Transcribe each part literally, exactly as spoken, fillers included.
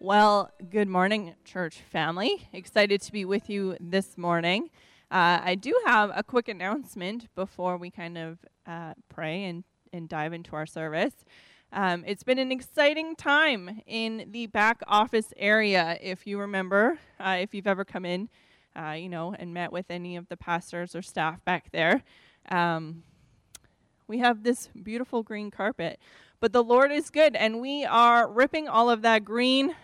Well, good morning, church family. Excited to be with you this morning. Uh, I do have a quick announcement before we kind of uh, pray and, and dive into our service. Um, it's been an exciting time in the back office area. If you remember, uh, if you've ever come in, uh, you know, and met with any of the pastors or staff back there, um, we have this beautiful green carpet. But the Lord is good, and we are ripping all of that green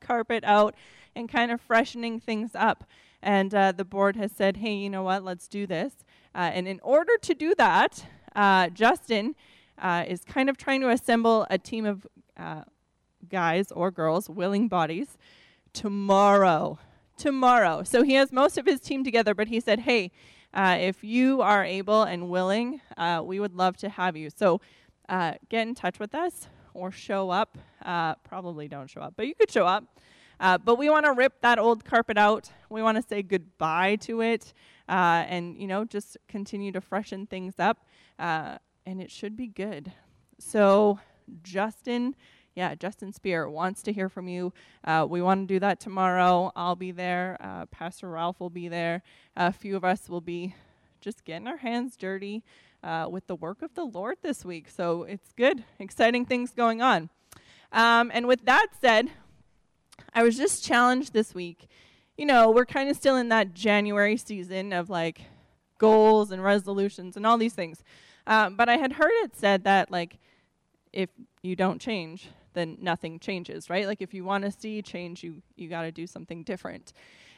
carpet out and kind of freshening things up. And uh, the board has said, hey, you know what, let's do this. Uh, and in order to do that, uh, Justin uh, is kind of trying to assemble a team of uh, guys or girls, willing bodies, tomorrow. Tomorrow. So he has most of his team together, but he said, hey, uh, if you are able and willing, uh, we would love to have you. So uh, get in touch with us or show up. Uh, probably don't show up, but you could show up. Uh, but we want to rip that old carpet out. We want to say goodbye to it uh, and, you know, just continue to freshen things up. Uh, and it should be good. So Justin, yeah, Justin Spear wants to hear from you. Uh, we want to do that tomorrow. I'll be there. Uh, Pastor Ralph will be there. A few of us will be just getting our hands dirty uh, with the work of the Lord this week. So it's good. Exciting things going on. Um, and with that said, I was just challenged this week. You know, we're kind of still in that January season of like goals and resolutions and all these things. Um, but I had heard it said that like if you don't change, then nothing changes, right? Like if you want to see change, you you got to do something different.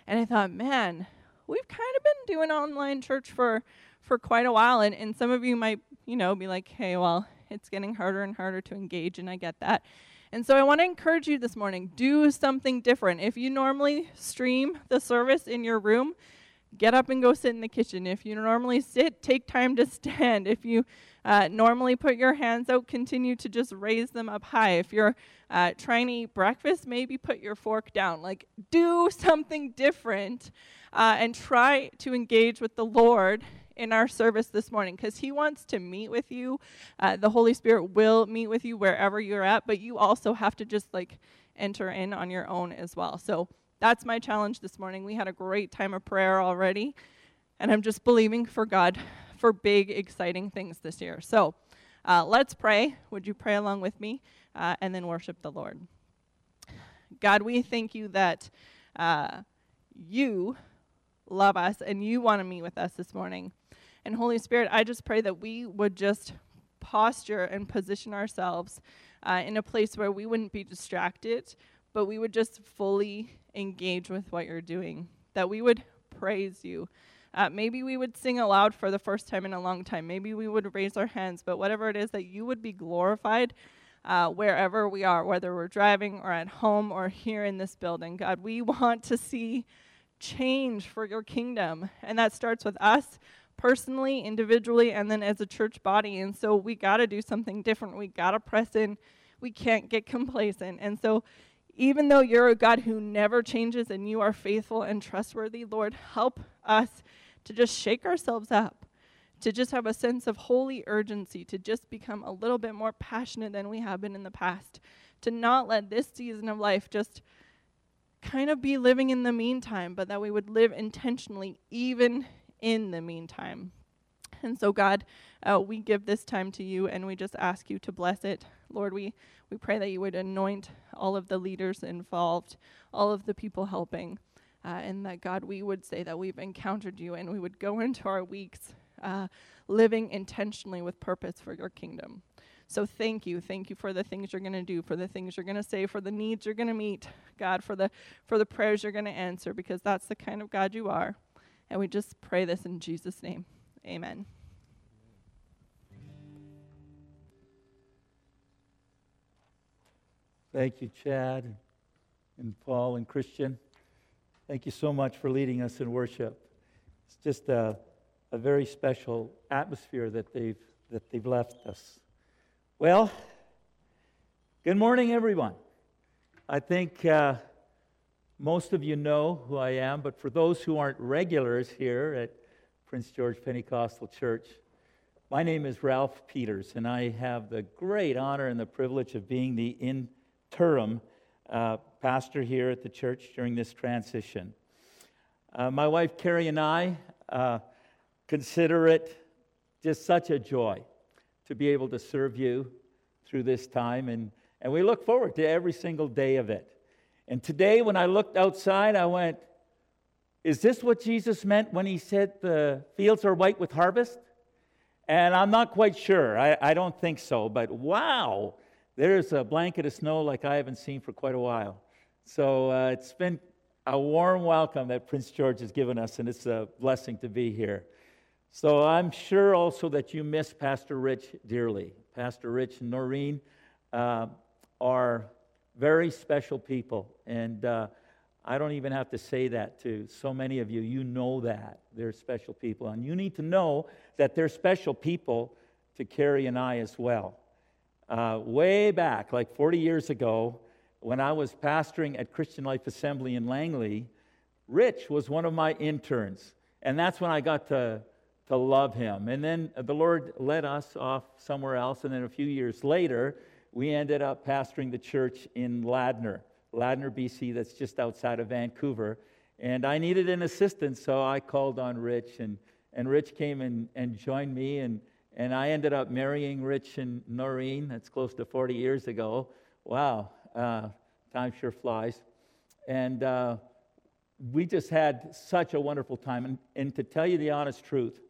And I thought, man, we've kind of been doing online church for, for quite a while. And, and some of you might, you know, be like, hey, well, it's getting harder and harder to engage. And I get that. And so I want to encourage you this morning, do something different. If you normally stream the service in your room, get up and go sit in the kitchen. If you normally sit, take time to stand. If you uh, normally put your hands out, continue to just raise them up high. If you're uh, trying to eat breakfast, maybe put your fork down. Like, do something different uh, and try to engage with the Lord in our service this morning, because he wants to meet with you. Uh, the Holy Spirit will meet with you wherever you're at, but you also have to just like enter in on your own as well. So that's my challenge this morning. We had a great time of prayer already, and I'm just believing for God for big, exciting things this year. So uh, let's pray. Would you pray along with me uh, and then worship the Lord? God, we thank you that uh, you love us and you want to meet with us this morning. And Holy Spirit, I just pray that we would just posture and position ourselves uh, in a place where we wouldn't be distracted, but we would just fully engage with what you're doing, that we would praise you. Uh, maybe we would sing aloud for the first time in a long time. Maybe we would raise our hands, but whatever it is, that you would be glorified uh, wherever we are, whether we're driving or at home or here in this building. God, we want to see change for your kingdom, and that starts with us, personally, individually, and then as a church body. And so we got to do something different. We got to press in. We can't get complacent. And so even though you're a God who never changes and you are faithful and trustworthy, Lord, help us to just shake ourselves up, to just have a sense of holy urgency, to just become a little bit more passionate than we have been in the past, to not let this season of life just kind of be living in the meantime, but that we would live intentionally even in the meantime. And so, God, uh, we give this time to you, and we just ask you to bless it. Lord, we, we pray that you would anoint all of the leaders involved, all of the people helping, uh, and that, God, we would say that we've encountered you, and we would go into our weeks uh, living intentionally with purpose for your kingdom. So thank you. Thank you for the things you're going to do, for the things you're going to say, for the needs you're going to meet, God, for the, for the prayers you're going to answer, because that's the kind of God you are. And we just pray this in Jesus' name. Amen. Thank you, Chad and Paul and Christian. Thank you so much for leading us in worship. It's just a, a very special atmosphere that they've that they've left us. Well, good morning, everyone. I think uh, most of you know who I am, but for those who aren't regulars here at Prince George Pentecostal Church, my name is Ralph Peters, and I have the great honor and the privilege of being the interim uh, pastor here at the church during this transition. Uh, my wife Carrie and I uh, consider it just such a joy to be able to serve you through this time, and, and we look forward to every single day of it. And today, when I looked outside, I went, is this what Jesus meant when he said the fields are white with harvest? And I'm not quite sure. I, I don't think so. But wow, there's a blanket of snow like I haven't seen for quite a while. So uh, it's been a warm welcome that Prince George has given us, and it's a blessing to be here. So I'm sure also that you miss Pastor Rich dearly. Pastor Rich and Noreen uh, are very special people, and uh, I don't even have to say that to so many of you. You know that they're special people, and you need to know that they're special people to Carrie and I as well. Uh, way back, like forty years ago, when I was pastoring at Christian Life Assembly in Langley, Rich was one of my interns, and that's when I got to, to love him. And then the Lord led us off somewhere else, and then a few years later, we ended up pastoring the church in Ladner, Ladner, B C, that's just outside of Vancouver. And I needed an assistant, so I called on Rich, and, and Rich came and, and joined me, and, and I ended up marrying Rich and Noreen. That's close to forty years ago. Wow. Uh, time sure flies, and uh, we just had such a wonderful time, and, and to tell you the honest truth,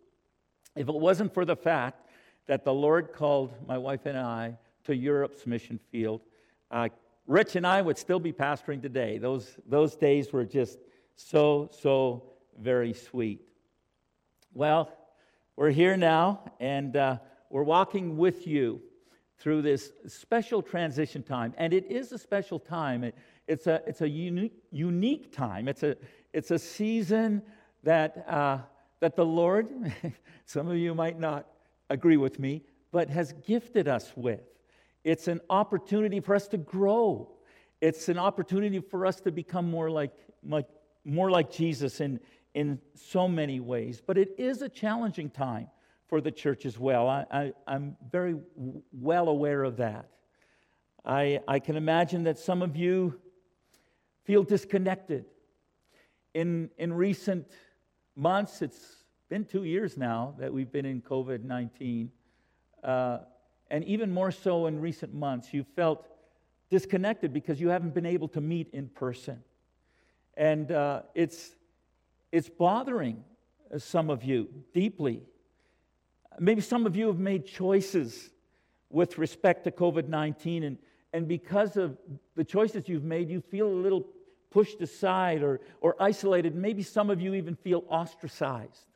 if it wasn't for the fact that the Lord called my wife and I to Europe's mission field, uh, Rich and I would still be pastoring today. Those those days were just so, so very sweet. Well, we're here now, and uh, we're walking with you through this special transition time. And it is a special time. It, it's a it's a unique unique time. It's a it's a season that uh, that the Lord, some of you might not agree with me, but has gifted us with. It's an opportunity for us to grow. It's an opportunity for us to become more like, like more like Jesus in in so many ways. But it is a challenging time for the church as well. I, I, I'm very well aware of that. I, I can imagine that some of you feel disconnected. In, in recent months, it's been two years now that we've been in covid nineteen, uh, and even more so in recent months, you felt disconnected because you haven't been able to meet in person. And uh, it's, it's bothering some of you deeply. Maybe some of you have made choices with respect to covid nineteen, and, and because of the choices you've made, you feel a little pushed aside or, or isolated. Maybe some of you even feel ostracized.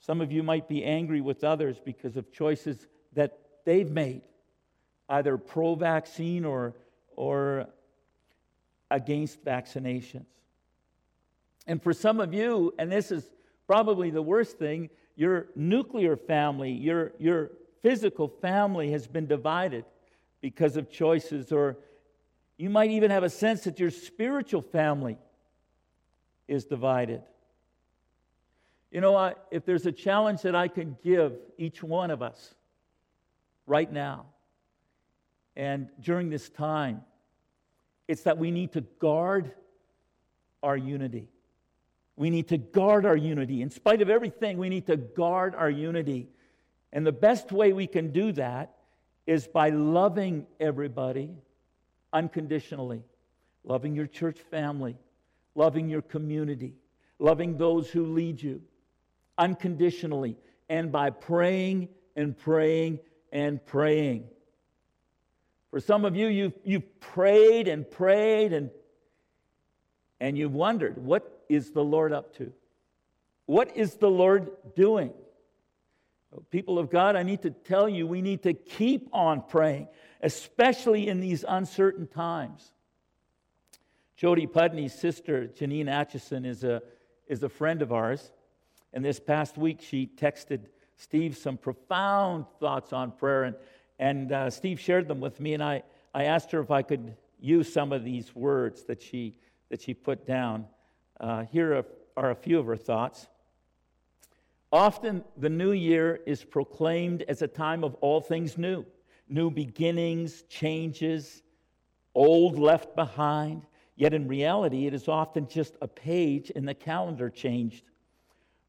Some of you might be angry with others because of choices that they've made, either pro-vaccine or, or against vaccinations. And for some of you, and this is probably the worst thing, your nuclear family, your your physical family has been divided because of choices, or you might even have a sense that your spiritual family is divided. You know, I, if there's a challenge that I can give each one of us right now and during this time, it's that we need to guard our unity. We need to guard our unity. In spite of everything, we need to guard our unity. And the best way we can do that is by loving everybody unconditionally, loving your church family, loving your community, loving those who lead you unconditionally, and by praying and praying and praying. For some of you, you've, you've prayed and prayed and, and you've wondered, what is the Lord up to? What is the Lord doing? People of God, I need to tell you, we need to keep on praying, especially in these uncertain times. Jody Pudney's sister, Janine Acheson, is a, is a friend of ours. And this past week, she texted Steve some profound thoughts on prayer. And, and uh, Steve shared them with me. And I, I asked her if I could use some of these words that she, that she put down. Uh, here are, are a few of her thoughts. Often the new year is proclaimed as a time of all things new, new beginnings, changes, old left behind, yet in reality it is often just a page in the calendar changed.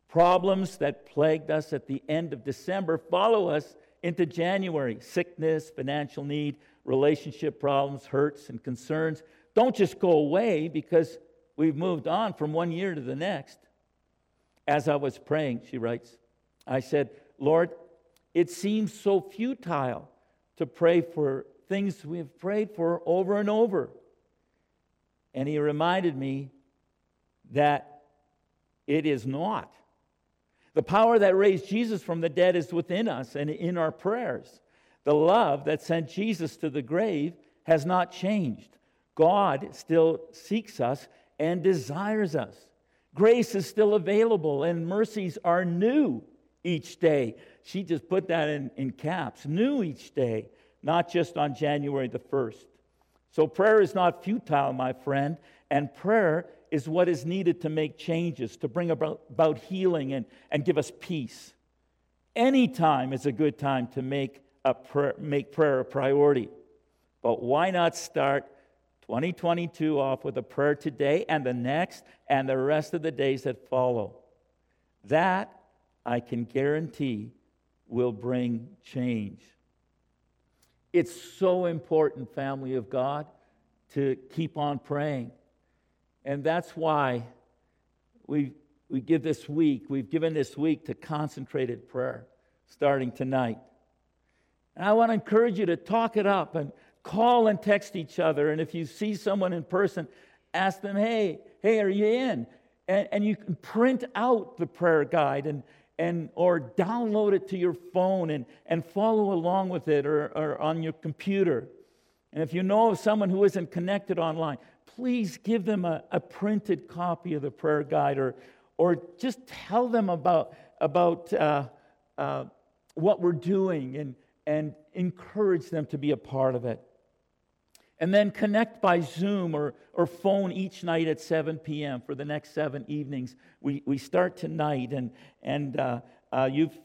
Problems that plagued us at the end of December follow us into January. Sickness, financial need, relationship problems, hurts, and concerns don't just go away because we've moved on from one year to the next. As I was praying, she writes, I said, Lord, it seems so futile to pray for things we have prayed for over and over. And he reminded me that it is not. The power that raised Jesus from the dead is within us and in our prayers. The love that sent Jesus to the grave has not changed. God still seeks us and desires us. Grace is still available and mercies are new each day. She just put that in, in caps, new each day, not just on January the first. So prayer is not futile, my friend, and prayer is what is needed to make changes, to bring about, about healing and, and give us peace. Any time is a good time to make a prayer, make prayer a priority. But why not start twenty twenty-two off with a prayer today and the next and the rest of the days that follow? That, I can guarantee, will bring change. It's so important, family of God, to keep on praying. And that's why we we give this week, we've given this week to concentrated prayer starting tonight. And I want to encourage you to talk it up and call and text each other. And if you see someone in person, ask them, hey, hey, are you in? And, and you can print out the prayer guide and, and or download it to your phone and, and follow along with it or, or on your computer. And if you know of someone who isn't connected online, please give them a, a printed copy of the prayer guide or, or just tell them about, about uh, uh, what we're doing and, and encourage them to be a part of it. And then connect by Zoom or, or phone each night at seven p.m. for the next seven evenings. We we start tonight, and and uh, uh, you've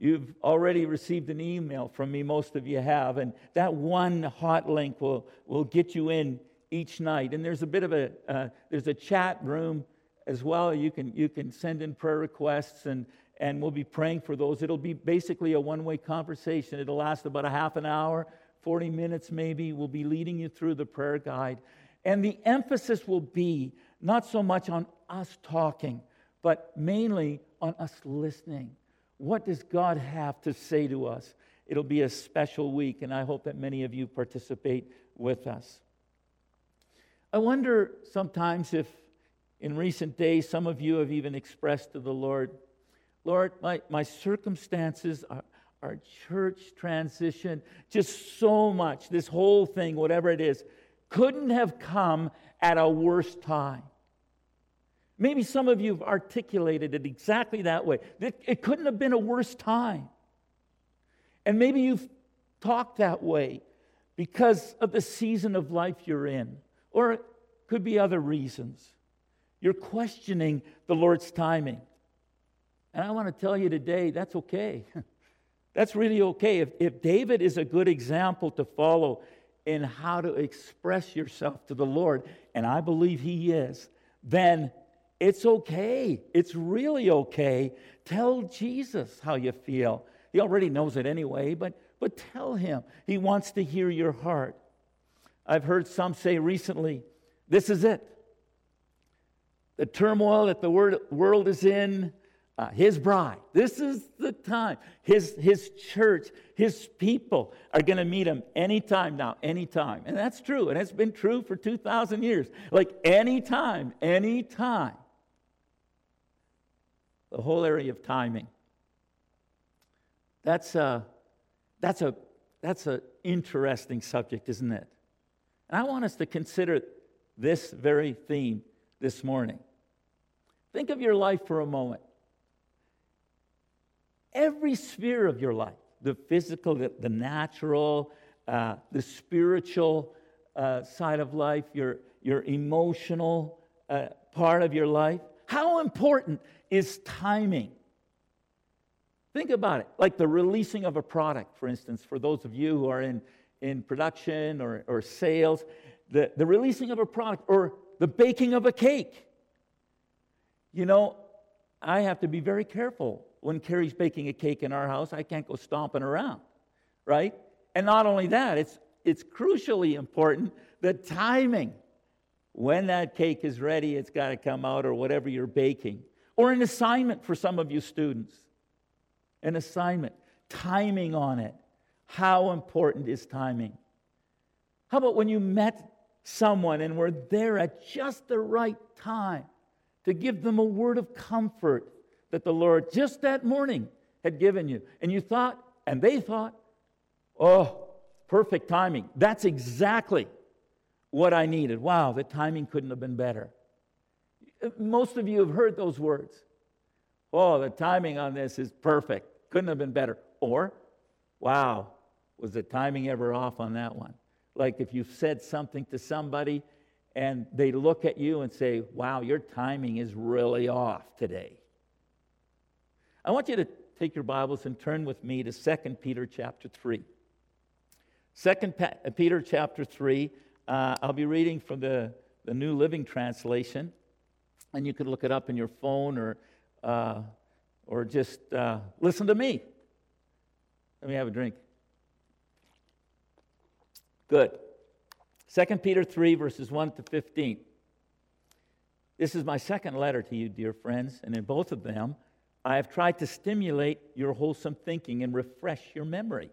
you've already received an email from me. Most of you have, and that one hot link will will get you in each night. And there's a bit of a uh, there's a chat room as well. You can you can send in prayer requests, and and we'll be praying for those. It'll be basically a one-way conversation. It'll last about a half an hour. forty minutes maybe, we'll be leading you through the prayer guide. And the emphasis will be not so much on us talking, but mainly on us listening. What does God have to say to us? It'll be a special week, and I hope that many of you participate with us. I wonder sometimes if in recent days some of you have even expressed to the Lord, Lord, my, my circumstances are our church transition, just so much, this whole thing, whatever it is, couldn't have come at a worse time. Maybe some of you have articulated it exactly that way. It couldn't have been a worse time. And maybe you've talked that way because of the season of life you're in, or it could be other reasons. You're questioning the Lord's timing. And I want to tell you today, that's okay. That's really okay. If, if David is a good example to follow in how to express yourself to the Lord, and I believe he is, then it's okay. It's really okay. Tell Jesus how you feel. He already knows it anyway, but, but tell him. He wants to hear your heart. I've heard some say recently, this is it. The turmoil that the world is in, Uh, his bride, this is the time. His his church, his people are going to meet him anytime now, anytime. And that's true, and it's been true for two thousand years. Like anytime, anytime. The whole area of timing. That's a, that's a, that's an interesting subject, isn't it? And I want us to consider this very theme this morning. Think of your life for a moment. Every sphere of your life, the physical, the, the natural, uh, the spiritual uh, side of life, your, your emotional uh, part of your life. How important is timing? Think about it, like the releasing of a product, for instance, for those of you who are in, in production or, or sales, the, the releasing of a product or the baking of a cake. You know, I have to be very careful when Carrie's baking a cake in our house. I can't go stomping around, right? And not only that, it's it's crucially important, the timing. When that cake is ready, it's got to come out, or whatever you're baking. Or an assignment for some of you students. An assignment. Timing on it. How important is timing? How about when you met someone and were there at just the right time to give them a word of comfort that the Lord just that morning had given you? And you thought, and they thought, oh, perfect timing. That's exactly what I needed. Wow, the timing couldn't have been better. Most of you have heard those words. Oh, the timing on this is perfect. Couldn't have been better. Or, wow, was the timing ever off on that one? Like if you said something to somebody and they look at you and say, wow, your timing is really off today. I want you to take your Bibles and turn with me to Second Peter chapter three. Second Peter chapter three. Uh, I'll be reading from the, the New Living Translation, and you can look it up in your phone or uh, or just uh, listen to me. Let me have a drink. Good. Second Peter three, verses one to fifteen. This is my second letter to you, dear friends, and in both of them, I have tried to stimulate your wholesome thinking and refresh your memory.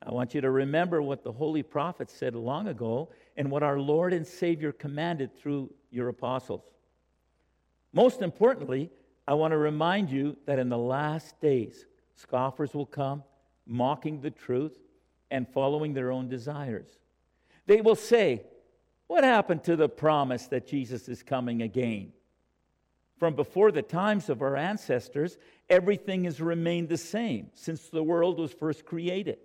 I want you to remember what the holy prophets said long ago and what our Lord and Savior commanded through your apostles. Most importantly, I want to remind you that in the last days, scoffers will come, mocking the truth and following their own desires. They will say, what happened to the promise that Jesus is coming again? From before the times of our ancestors, everything has remained the same since the world was first created.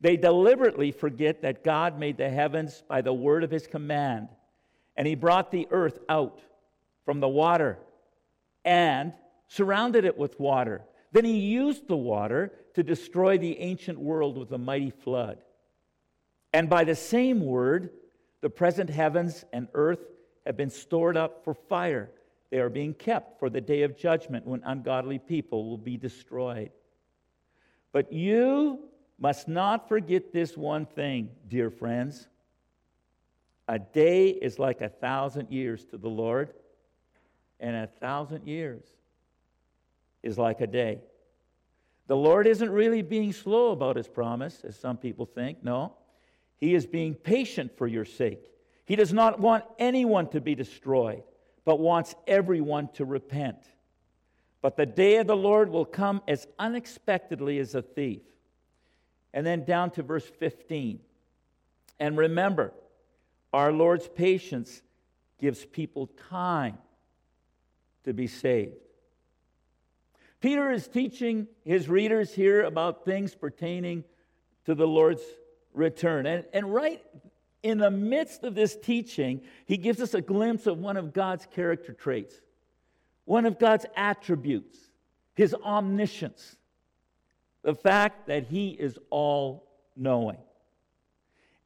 They deliberately forget that God made the heavens by the word of his command, and he brought the earth out from the water and surrounded it with water. Then he used the water to destroy the ancient world with a mighty flood. And by the same word, the present heavens and earth have been stored up for fire. They are being kept for the day of judgment when ungodly people will be destroyed. But you must not forget this one thing, dear friends. A day is like a thousand years to the Lord, and a thousand years is like a day. The Lord isn't really being slow about his promise, as some people think. No, he is being patient for your sake. He does not want anyone to be destroyed, but wants everyone to repent. But the day of the Lord will come as unexpectedly as a thief. And then down to verse fifteen. And remember, our Lord's patience gives people time to be saved. Peter is teaching his readers here about things pertaining to the Lord's return. And, and right in the midst of this teaching, he gives us a glimpse of one of God's character traits, one of God's attributes, his omniscience. The fact that he is all-knowing.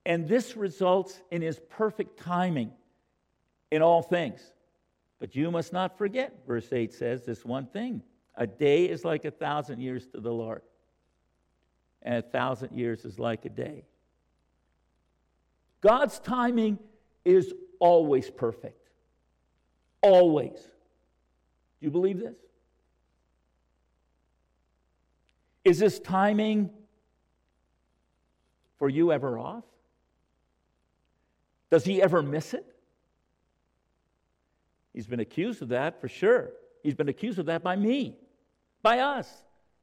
And this results in his perfect timing in all things. But you must not forget, verse eight says, this one thing. A day is like a thousand years to the Lord. And a thousand years is like a day. God's timing is always perfect. Always. Do you believe this? Is this timing for you ever off? Does he ever miss it? He's been accused of that for sure. He's been accused of that by me, by us.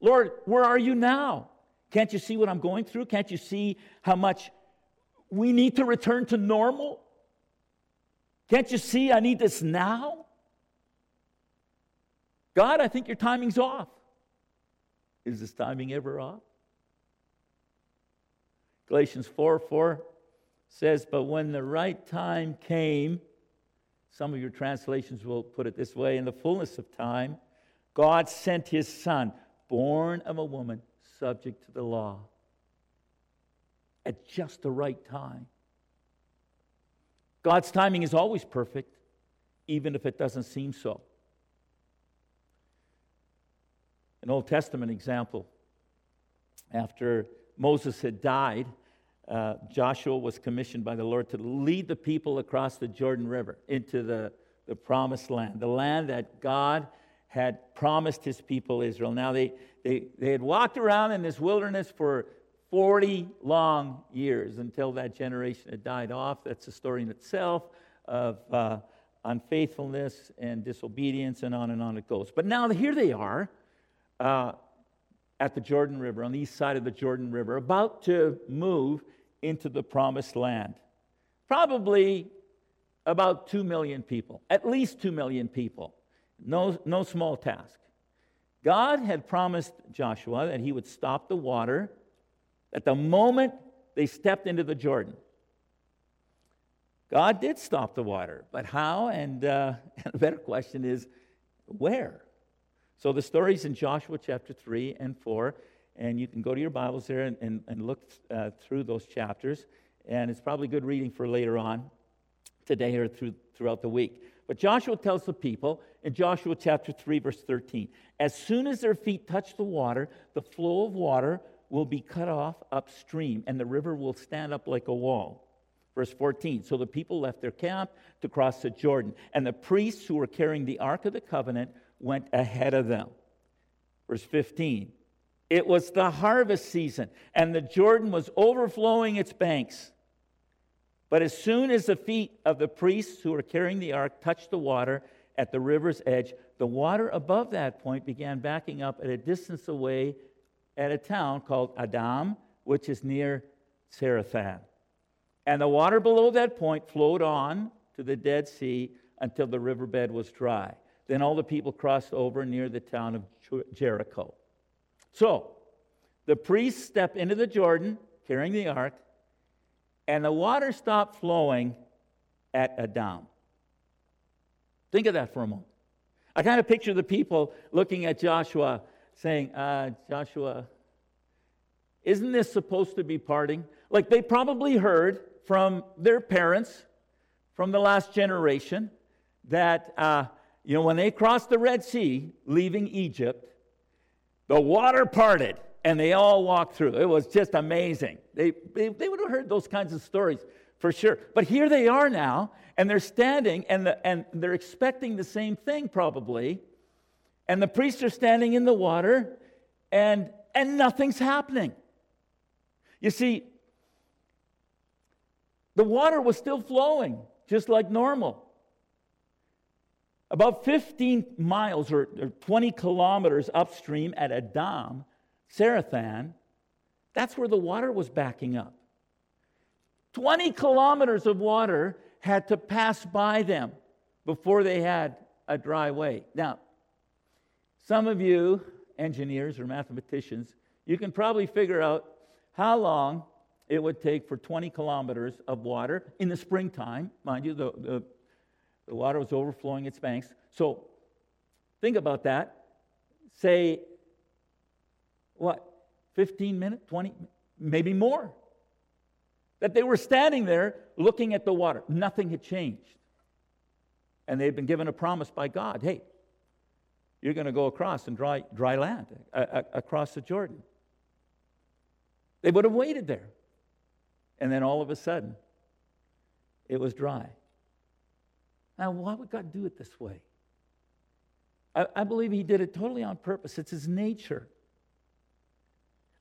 Lord, where are you now? Can't you see what I'm going through? Can't you see how much we need to return to normal? Can't you see I need this now? God, I think your timing's off. Is this timing ever off? Galatians four four says, but when the right time came, some of your translations will put it this way, in the fullness of time, God sent his son, born of a woman, subject to the law. at just the right time. God's timing is always perfect, even if it doesn't seem so. An Old Testament example. After Moses had died, uh, Joshua was commissioned by the Lord to lead the people across the Jordan River into the, the promised land, the land that God had promised his people Israel. Now, they, they, they had walked around in this wilderness for forty long years until that generation had died off. That's a story in itself of uh, unfaithfulness and disobedience, and on and on it goes. But now here they are uh, at the Jordan River, on the east side of the Jordan River, about to move into the promised land. Probably about two million people, at least two million people. No, no small task. God had promised Joshua that he would stop the water at the moment they stepped into the Jordan. God did stop the water, but how? And uh, the better question is, where? So the story's in Joshua chapter three and four, and you can go to your Bibles there and, and, and look uh, through those chapters, and it's probably good reading for later on today or through, throughout the week. But Joshua tells the people in Joshua chapter three, verse thirteen, as soon as their feet touch the water, the flow of water will be cut off upstream, and the river will stand up like a wall. Verse fourteen, so the people left their camp to cross the Jordan, and the priests who were carrying the Ark of the Covenant went ahead of them. Verse fifteen, it was the harvest season, and the Jordan was overflowing its banks. But as soon as the feet of the priests who were carrying the ark touched the water at the river's edge, the water above that point began backing up at a distance away at a town called Adam, which is near Sarathan. And the water below that point flowed on to the Dead Sea until the riverbed was dry. Then all the people crossed over near the town of Jericho. So the priests step into the Jordan carrying the ark, and the water stopped flowing at Adam. Think of that for a moment. I kind of picture the people looking at Joshua saying, uh, Joshua, isn't this supposed to be parting? Like they probably heard from their parents, from the last generation, that uh, you know when they crossed the Red Sea, leaving Egypt, the water parted. And they all walked through. It was just amazing. They, they they would have heard those kinds of stories for sure. But here they are now, and they're standing, and the, and they're expecting the same thing probably. And the priests are standing in the water, and and nothing's happening. You see, the water was still flowing just like normal. About fifteen miles or, or twenty kilometers upstream at Adam, Sarathan, that's where the water was backing up. twenty kilometers of water had to pass by them before they had a dry way. Now, some of you engineers or mathematicians, you can probably figure out how long it would take for twenty kilometers of water in the springtime. Mind you, the, the, the water was overflowing its banks. So think about that. Say, what, fifteen minutes, twenty, maybe more, that they were standing there looking at the water. Nothing had changed. And they'd been given a promise by God, hey, you're going to go across and dry, dry land, uh, across the Jordan. They would have waited there. And then all of a sudden, it was dry. Now, why would God do it this way? I, I believe he did it totally on purpose. It's his nature.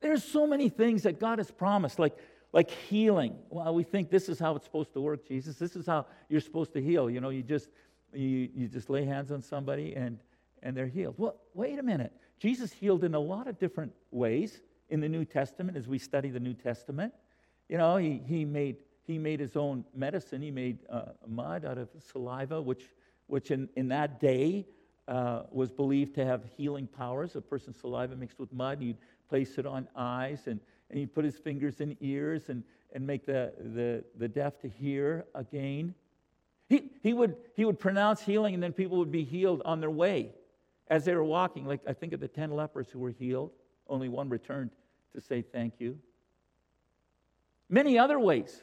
There's so many things that God has promised, like, like healing. Well, we think this is how it's supposed to work, Jesus. This is how you're supposed to heal. You know, you just you, you just lay hands on somebody and, and they're healed. Well, wait a minute. Jesus healed in a lot of different ways in the New Testament as we study the New Testament. You know, he, he made he made his own medicine. He made uh, mud out of saliva, which which in, in that day uh, was believed to have healing powers. A person's saliva mixed with mud, you'd place it on eyes, and, and he put his fingers in ears and, and make the, the, the deaf to hear again. He he would he would pronounce healing, and then people would be healed on their way as they were walking. Like I think of the ten lepers who were healed. Only one returned to say thank you. many other ways.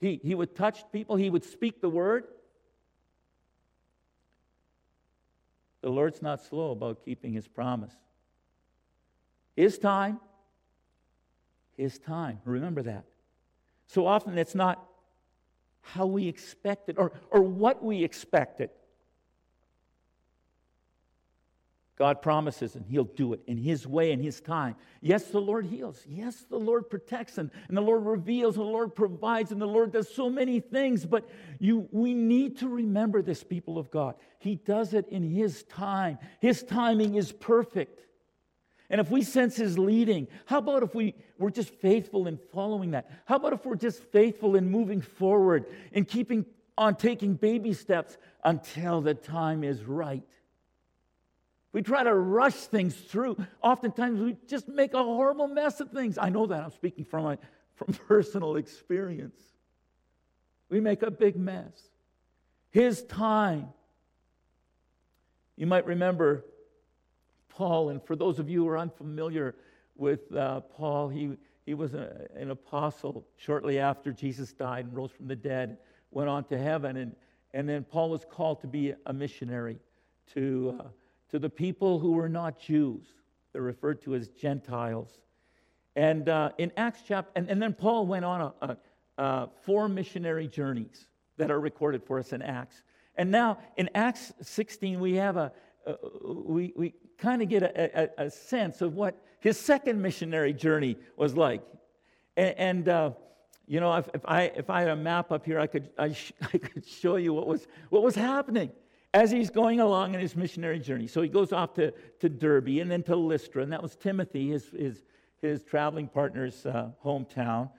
He, he would touch people. He would speak the word. The Lord's not slow about keeping his promise. His time, his time. Remember that. So often it's not how we expect it or, or what we expect it. God promises and he'll do it in his way and his time. Yes, the Lord heals. Yes, the Lord protects and, and the Lord reveals and the Lord provides and the Lord does so many things. But you, we need to remember this, people of God. He does it in his time. His timing is perfect. And if we sense his leading, how about if we, we're just faithful in following that? How about if we're just faithful in moving forward and keeping on taking baby steps until the time is right? We try to rush things through. Oftentimes, we just make a horrible mess of things. I know that. I'm speaking from, my, from personal experience. We make a big mess. His time. You might remember Paul, and for those of you who are unfamiliar with uh, Paul, he, he was a, an apostle shortly after Jesus died and rose from the dead, went on to heaven, and, and then Paul was called to be a missionary to... Uh, to the people who were not Jews. They're referred to as Gentiles. And uh, in Acts chapter, and, and then Paul went on a, a, a four missionary journeys that are recorded for us in Acts. And now in Acts sixteen, we have a, uh, we, we kind of get a, a, a sense of what his second missionary journey was like. And, and uh, you know, if, if I if I had a map up here, I could I, sh- I could show you what was what was happening as he's going along in his missionary journey. So he goes off to, to Derbe and then to Lystra, and that was Timothy, his his, his traveling partner's uh, hometown.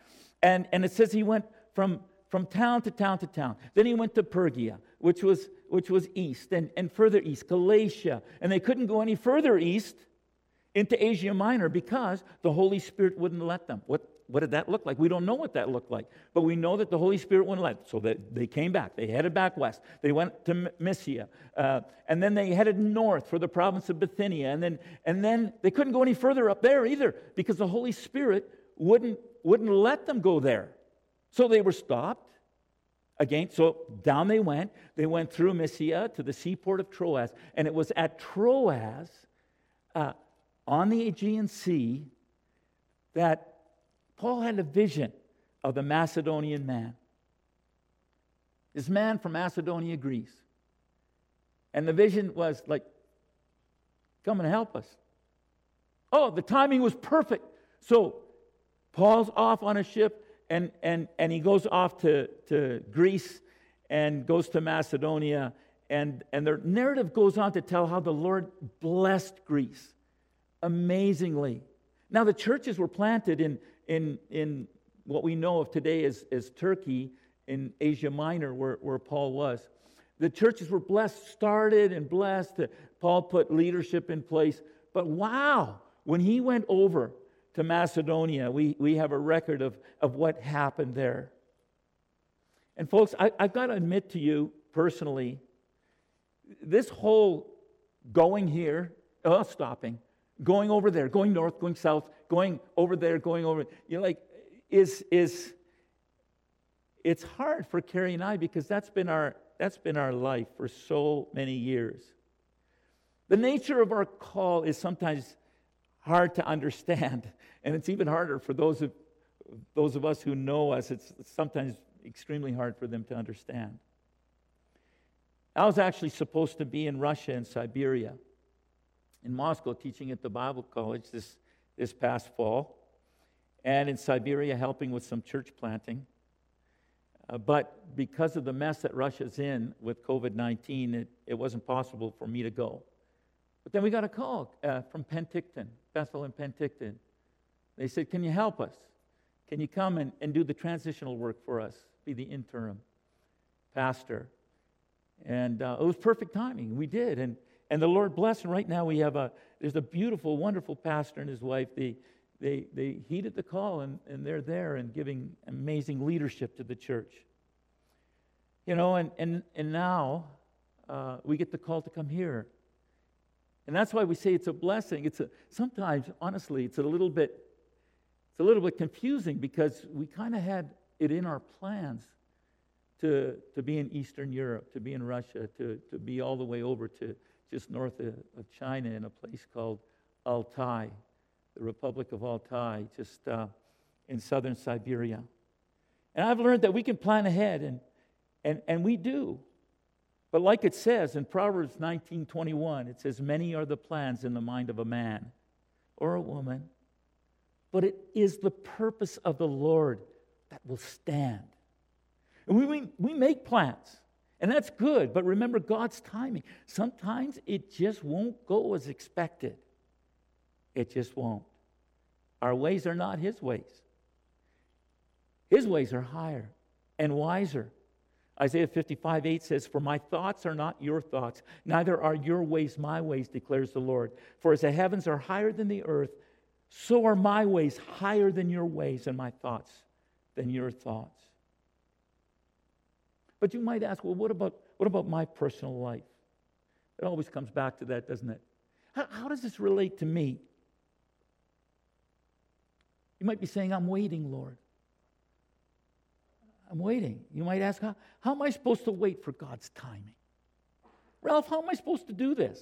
And, and it says he went from, from town to town to town. Then he went to Pergia, which was which was east, and, and further east, Galatia. And they couldn't go any further east into Asia Minor because the Holy Spirit wouldn't let them. What, what did that look like? We don't know what that looked like, but we know that the Holy Spirit wouldn't let them. So that they came back. They headed back west. They went to Mysia, uh, and then they headed north for the province of Bithynia, and then and then they couldn't go any further up there either because the Holy Spirit wouldn't wouldn't let them go there. So they were stopped again. So down they went. They went through Mysia to the seaport of Troas, and it was at Troas, uh, on the Aegean Sea, that Paul had a vision of the Macedonian man. This man from Macedonia, Greece. And the vision was like, come and help us. Oh, the timing was perfect. So Paul's off on a ship, and, and, and he goes off to, to Greece and goes to Macedonia. And, and their narrative goes on to tell how the Lord blessed Greece amazingly. Now, the churches were planted in In, in what we know of today as, as Turkey, in Asia Minor, where, where Paul was. The churches were blessed, started and blessed. Paul put leadership in place. But wow, when he went over to Macedonia, we, we have a record of, of what happened there. And folks, I, I've got to admit to you personally, this whole going here, oh, stopping, going over there, going north, going south, going over there, going over, you know, like, is is it's hard for Carrie and I because that's been our that's been our life for so many years. The nature of our call is sometimes hard to understand, and it's even harder for those of those of us who know us. It's sometimes extremely hard for them to understand. I was actually supposed to be in Russia and Siberia, in Moscow, teaching at the Bible college this, this past fall, and in Siberia helping with some church planting. Uh, but because of the mess that Russia's in with covid nineteen, it, it wasn't possible for me to go. But then we got a call uh, from Penticton, Bethel in Penticton. They said, can you help us? Can you come and, and do the transitional work for us, be the interim pastor? And uh, it was perfect timing. We did. And And the Lord blessed, and right now we have a, there's a beautiful, wonderful pastor and his wife. They they, they heeded the call, and, and they're there and giving amazing leadership to the church. You know, and and, and now uh, we get the call to come here. And that's why we say it's a blessing. It's a, sometimes, honestly, it's a little bit, it's a little bit confusing because we kind of had it in our plans to, to be in Eastern Europe, to be in Russia, to, to be all the way over to just north of, of China in a place called Altai, the Republic of Altai, just uh, in southern Siberia. And I've learned that we can plan ahead, and and and we do. But like it says in Proverbs nineteen twenty-one, it says, many are the plans in the mind of a man or a woman, but it is the purpose of the Lord that will stand. And we, we, we make plans, and that's good, but remember God's timing. Sometimes it just won't go as expected. It just won't. Our ways are not His ways. His ways are higher and wiser. Isaiah fifty-five eight says, for my thoughts are not your thoughts, neither are your ways my ways, declares the Lord. For as the heavens are higher than the earth, so are my ways higher than your ways, and my thoughts than your thoughts. But you might ask, well, what about what about my personal life? It always comes back to that, doesn't it? How, how does this relate to me? You might be saying, I'm waiting, Lord. I'm waiting. You might ask, how, how am I supposed to wait for God's timing? Ralph, how am I supposed to do this?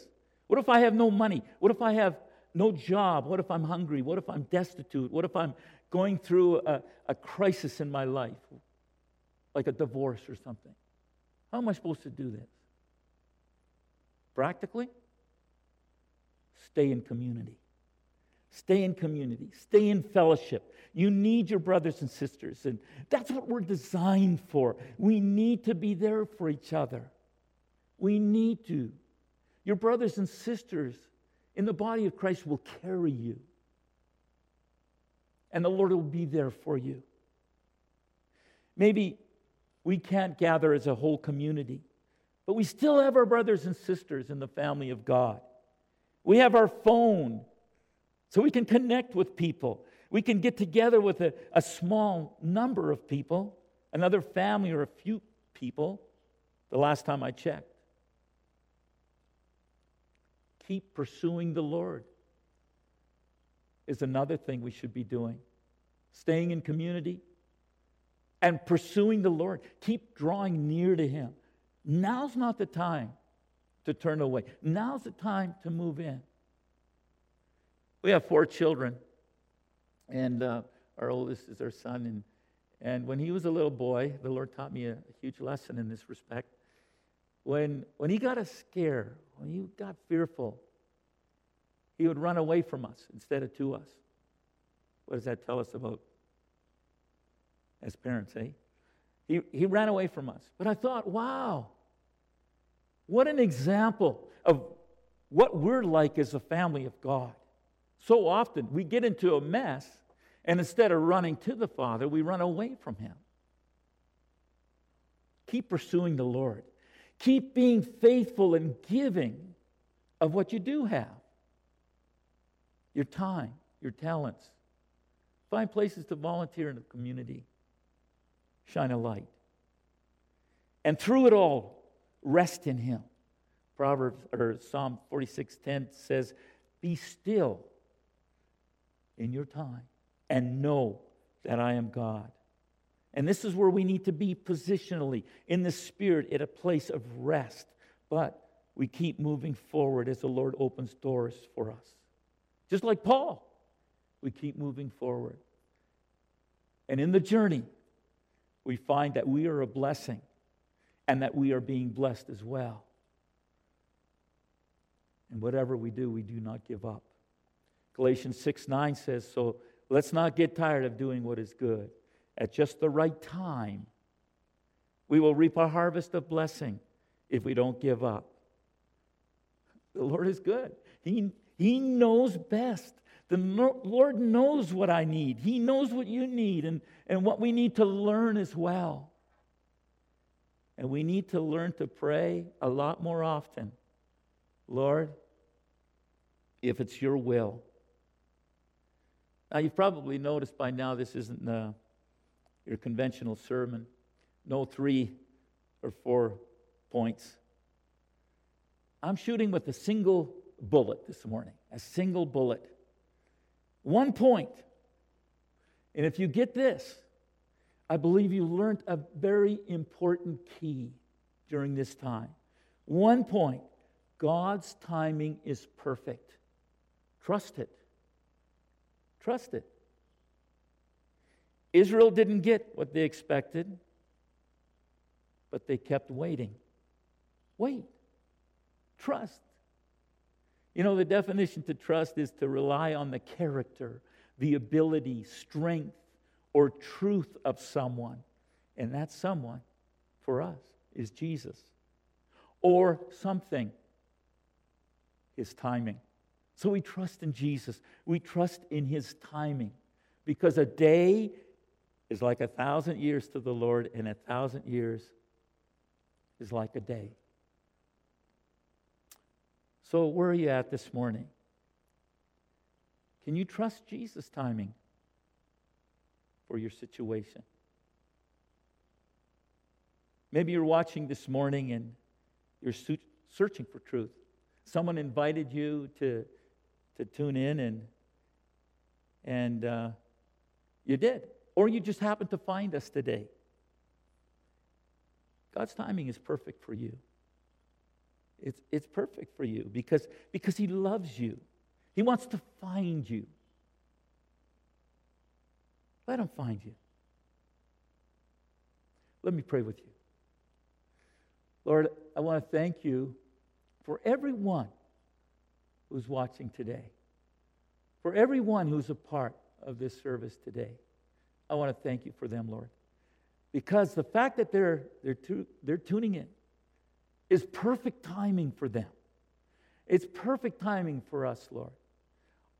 What if I have no money? What if I have no job? What if I'm hungry? What if I'm destitute? What if I'm going through a, a crisis in my life, like a divorce or something? How am I supposed to do this? Practically, stay in community. Stay in community. Stay in fellowship. You need your brothers and sisters. And that's what we're designed for. We need to be there for each other. We need to. Your brothers and sisters in the body of Christ will carry you. And the Lord will be there for you. Maybe we can't gather as a whole community, but we still have our brothers and sisters in the family of God. We have our phone, so we can connect with people. We can get together with a, a small number of people, another family or a few people, the last time I checked. Keep pursuing the Lord is another thing we should be doing. Staying in community and pursuing the Lord. Keep drawing near to Him. Now's not the time to turn away. Now's the time to move in. We have four children, and uh, our oldest is our son. And, and when he was a little boy, the Lord taught me a, a huge lesson in this respect. When, when he got a scare, when he got fearful, he would run away from us instead of to us. What does that tell us about as parents, eh? He, he ran away from us. But I thought, wow, what an example of what we're like as a family of God. So often we get into a mess, and instead of running to the Father, we run away from Him. Keep pursuing the Lord. Keep being faithful and giving of what you do have. Your time, your talents. Find places to volunteer in the community. Shine a light. And through it all, rest in Him. Proverbs or Psalm forty-six ten says, be still in your time, and know that I am God. And this is where we need to be positionally, in the Spirit, at a place of rest. But we keep moving forward as the Lord opens doors for us. Just like Paul, we keep moving forward. And in the journey, we find that we are a blessing, and that we are being blessed as well. And whatever we do, we do not give up. Galatians six nine says, so let's not get tired of doing what is good. At just the right time, we will reap a harvest of blessing if we don't give up. The Lord is good. He, he knows best. The Lord knows what I need. He knows what you need and, and what we need to learn as well. And we need to learn to pray a lot more often. Lord, if it's your will. Now, you've probably noticed by now this isn't uh, your conventional sermon. No three or four points. I'm shooting with a single bullet this morning. A single bullet. One point. And if you get this, I believe you learned a very important key during this time. One point, God's timing is perfect. Trust it. Trust it. Israel didn't get what they expected, but they kept waiting. Wait. Trust. You know, the definition to trust is to rely on the character, the ability, strength, or truth of someone. And that someone, for us, is Jesus. Or something, his timing. So we trust in Jesus. We trust in his timing. Because a day is like a thousand years to the Lord, and a thousand years is like a day. So where are you at this morning? Can you trust Jesus' timing for your situation? Maybe you're watching this morning and you're searching for truth. Someone invited you to, to tune in, and, and uh, you did. Or you just happened to find us today. God's timing is perfect for you. It's, it's perfect for you because, because he loves you. He wants to find you. Let him find you. Let me pray with you. Lord, I want to thank you for everyone who's watching today, for everyone who's a part of this service today. I want to thank you for them, Lord, because the fact that they're, they're, tu- they're tuning in is perfect timing for them. It's perfect timing for us, Lord.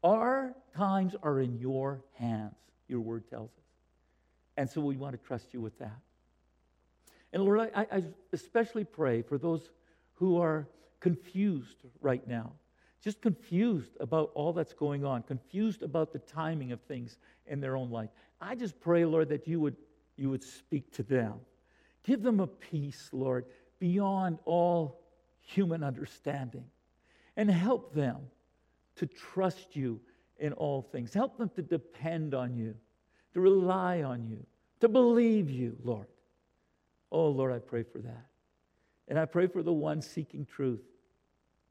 Our times are in your hands, your word tells us. And so we want to trust you with that. And Lord, I, I especially pray for those who are confused right now, just confused about all that's going on, confused about the timing of things in their own life. I just pray, Lord, that you would, you would speak to them. Give them a peace, Lord, beyond all human understanding. And help them to trust you in all things. Help them to depend on you, to rely on you, to believe you, Lord. Oh, Lord, I pray for that. And I pray for the one seeking truth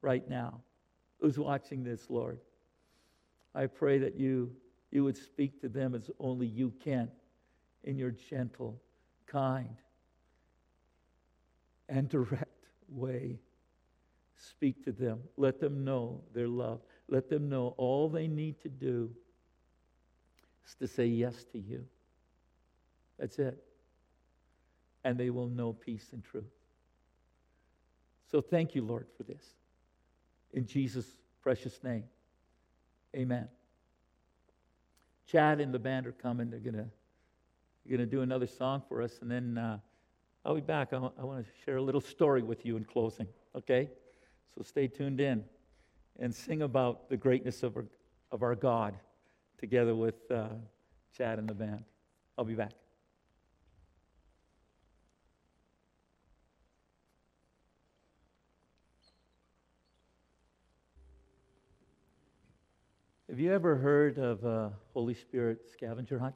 right now who's watching this, Lord. I pray that you, you would speak to them as only you can in your gentle, kind, and direct way. Speak to them. Let them know their love. Let them know all they need to do is to say yes to you. That's it. And they will know peace and truth. So thank you, Lord, for this. In Jesus' precious name, amen. Chad and the band are coming. They're gonna, they're gonna do another song for us, and then uh, I'll be back. I, I want to share a little story with you in closing. Okay, so stay tuned in, and sing about the greatness of our, of our God, together with uh, Chad and the band. I'll be back. Have you ever heard of a Holy Spirit scavenger hunt?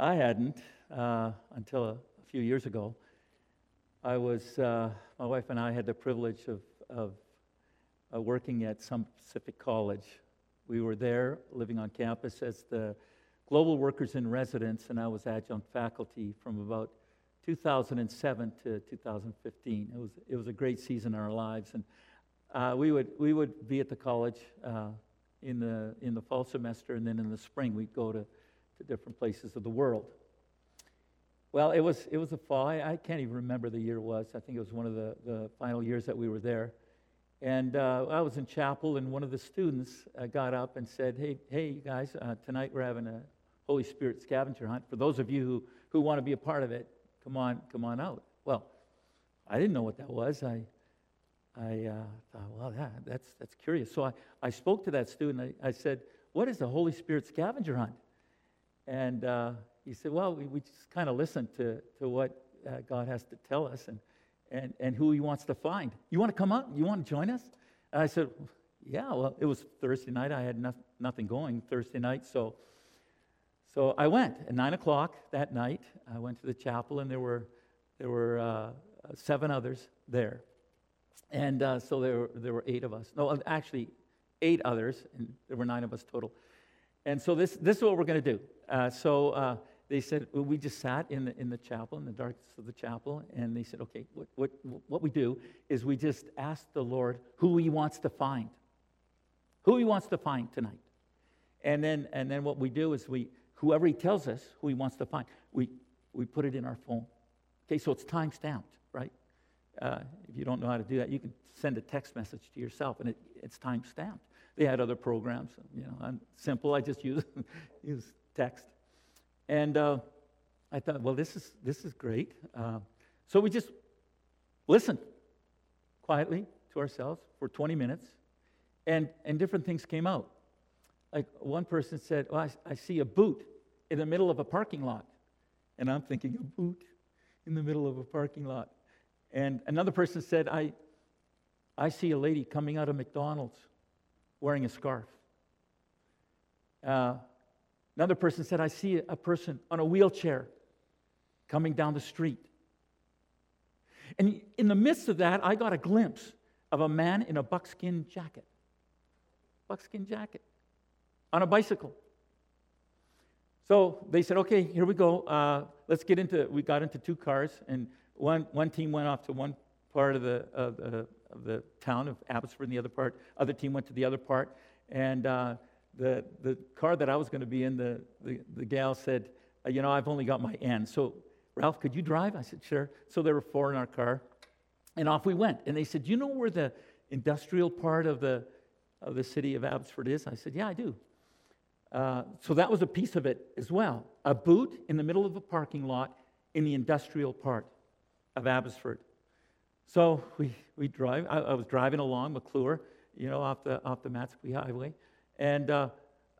I hadn't uh, until a, a few years ago. I was, uh, my wife and I had the privilege of, of uh, working at some Pacific college. We were there living on campus as the global workers in residence, and I was adjunct faculty from about two thousand seven to two thousand fifteen. It was it was a great season in our lives, and Uh, we would we would be at the college uh, in the in the fall semester, and then in the spring we'd go to, to different places of the world. Well, it was it was the fall. I, I can't even remember the year it was. I think it was one of the, the final years that we were there. And uh, I was in chapel, and one of the students uh, got up and said, "Hey, hey, you guys! Uh, tonight we're having a Holy Spirit scavenger hunt. For those of you who, who want to be a part of it, come on, come on out." Well, I didn't know what that was. I I uh, thought, well, yeah, that's that's curious. So I, I spoke to that student. I, I said, "What is the Holy Spirit scavenger hunt?" And uh, he said, "Well, we, we just kind of listen to to what uh, God has to tell us, and, and and who He wants to find. You want to come out? You want to join us?" And I said, "Yeah." Well, it was Thursday night. I had no, nothing going Thursday night, so So I went at nine o'clock that night. I went to the chapel, and there were there were uh, seven others there, and uh, so there were, there were eight of us. No, actually, eight others, and there were nine of us total. And so this this is what we're going to do. Uh, so uh, they said, well, we just sat in the in the chapel in the darkness of the chapel, and they said, okay, what what what we do is we just ask the Lord who He wants to find, who He wants to find tonight, and then and then what we do is we. Whoever He tells us who He wants to find, we we put it in our phone. Okay, so it's time stamped, right? Uh, if you don't know how to do that, you can send a text message to yourself, and it, it's time stamped. They had other programs, you know. I'm simple. I just use use text, and uh, I thought, well, this is this is great. Uh, so we just listened quietly to ourselves for twenty minutes, and and different things came out. Like one person said, oh, I, I see a boot in the middle of a parking lot. And I'm thinking, a boot in the middle of a parking lot. And another person said, I I see a lady coming out of McDonald's wearing a scarf. Uh, another person said, I see a person on a wheelchair coming down the street. And in the midst of that, I got a glimpse of a man in a buckskin jacket. Buckskin jacket. On a bicycle. So they said, okay, here we go. Uh, let's get into, we got into two cars, and one one team went off to one part of the of the, of the town of Abbotsford, and the other part, other team went to the other part. And uh, the the car that I was going to be in, the, the, the gal said, you know, I've only got my end. So, Ralph, could you drive? I said, sure. So there were four in our car, and off we went. And they said, do you know where the industrial part of the of the city of Abbotsford is? I said, yeah, I do. Uh, so that was a piece of it as well. A boot in the middle of a parking lot in the industrial part of Abbotsford. So we, we drive. I, I was driving along McClure, you know, off the off the Matsqui Highway, and uh,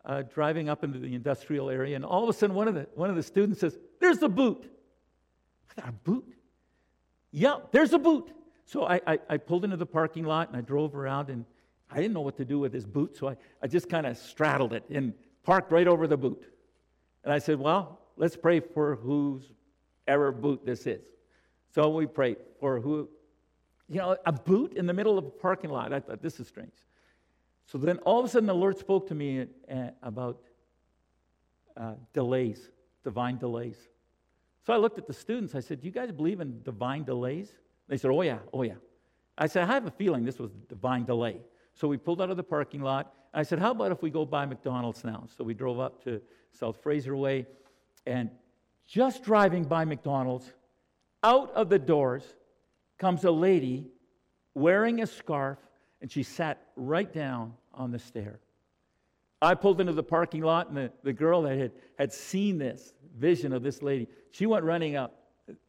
uh, driving up into the industrial area. And all of a sudden, one of the one of the students says, "There's the boot." I thought, "A boot? Yeah, there's a boot." So I, I I pulled into the parking lot, and I drove around, and I didn't know what to do with this boot, so I I just kind of straddled it and parked right over the boot. And I said, well, let's pray for whose error boot this is. So we prayed for who, you know, a boot in the middle of a parking lot. I thought, this is strange. So then all of a sudden the Lord spoke to me about uh, delays, divine delays. So I looked at the students. I said, do you guys believe in divine delays? They said, oh yeah, oh yeah. I said, I have a feeling this was divine delay. So we pulled out of the parking lot. I said, how about if we go by McDonald's now? So we drove up to South Fraser Way, and just driving by McDonald's, out of the doors comes a lady wearing a scarf, and she sat right down on the stair. I pulled into the parking lot, and the, the girl that had, had seen this vision of this lady, she went running up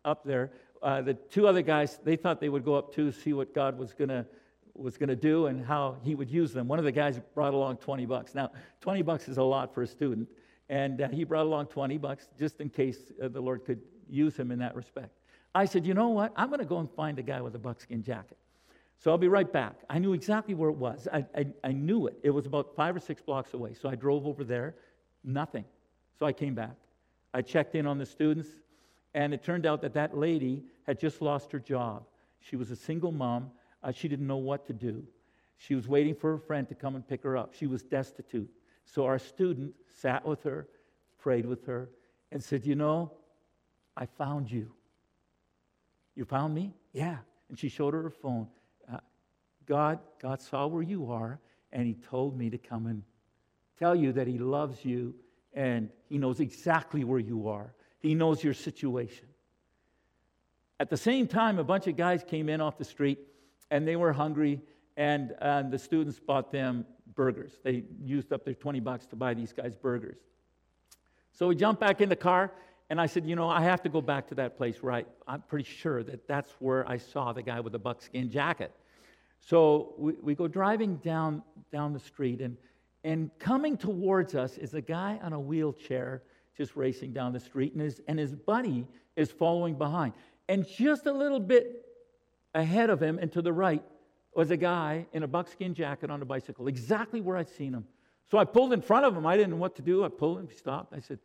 up there. Uh, the two other guys, they thought they would go up too, see what God was going to was going to do and how He would use them. One of the guys brought along twenty bucks. Now, twenty bucks is a lot for a student, and uh, he brought along twenty bucks just in case uh, the Lord could use him in that respect. I said, you know what? I'm going to go and find a guy with a buckskin jacket. So I'll be right back. I knew exactly where it was. I, I, I knew it. It was about five or six blocks away. So I drove over there, nothing. So I came back. I checked in on the students, and it turned out that that lady had just lost her job. She was a single mom. Uh, she didn't know what to do. She was waiting for her friend to come and pick her up. She was destitute. So our student sat with her, prayed with her, and said, you know, I found you. You found me? Yeah. And she showed her her phone. Uh, God, God saw where you are, and He told me to come and tell you that He loves you, and He knows exactly where you are. He knows your situation. At the same time, a bunch of guys came in off the street, and they were hungry, and, and the students bought them burgers. They used up their twenty bucks to buy these guys burgers. So we jumped back in the car, and I said, you know, I have to go back to that place where I, I'm pretty sure that that's where I saw the guy with the buckskin jacket. So we, we go driving down down the street, and and coming towards us is a guy on a wheelchair just racing down the street, and his, and his buddy is following behind. And just a little bit ahead of him and to the right was a guy in a buckskin jacket on a bicycle, exactly where I'd seen him. So I pulled in front of him. I didn't know what to do. I pulled him, stopped. I said,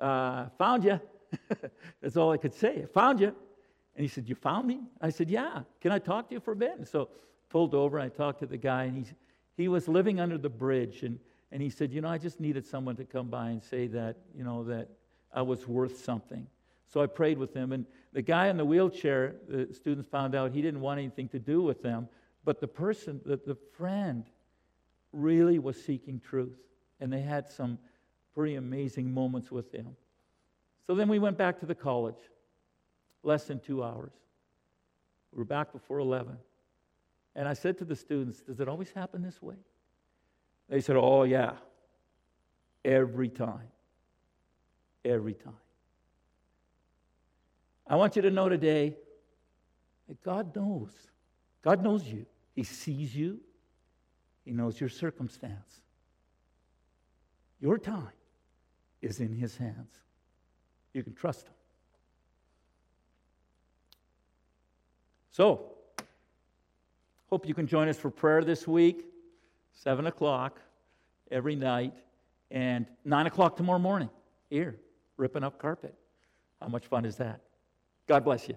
uh, found you. That's all I could say. Found you. And he said, you found me? I said, yeah. Can I talk to you for a bit? And so pulled over, and I talked to the guy, and he's, he was living under the bridge. And, and he said, you know, I just needed someone to come by and say that, you know, that I was worth something. So I prayed with him. And the guy in the wheelchair, the students found out he didn't want anything to do with them. But the person, the, the friend, really was seeking truth. And they had some pretty amazing moments with him. So then we went back to the college. Less than two hours. We were back before eleven. And I said to the students, does it always happen this way? They said, oh, yeah. Every time. Every time. I want you to know today that God knows. God knows you. He sees you. He knows your circumstance. Your time is in His hands. You can trust Him. So, hope you can join us for prayer this week, seven o'clock every night, and nine o'clock tomorrow morning, here, ripping up carpet. How much fun is that? God bless you.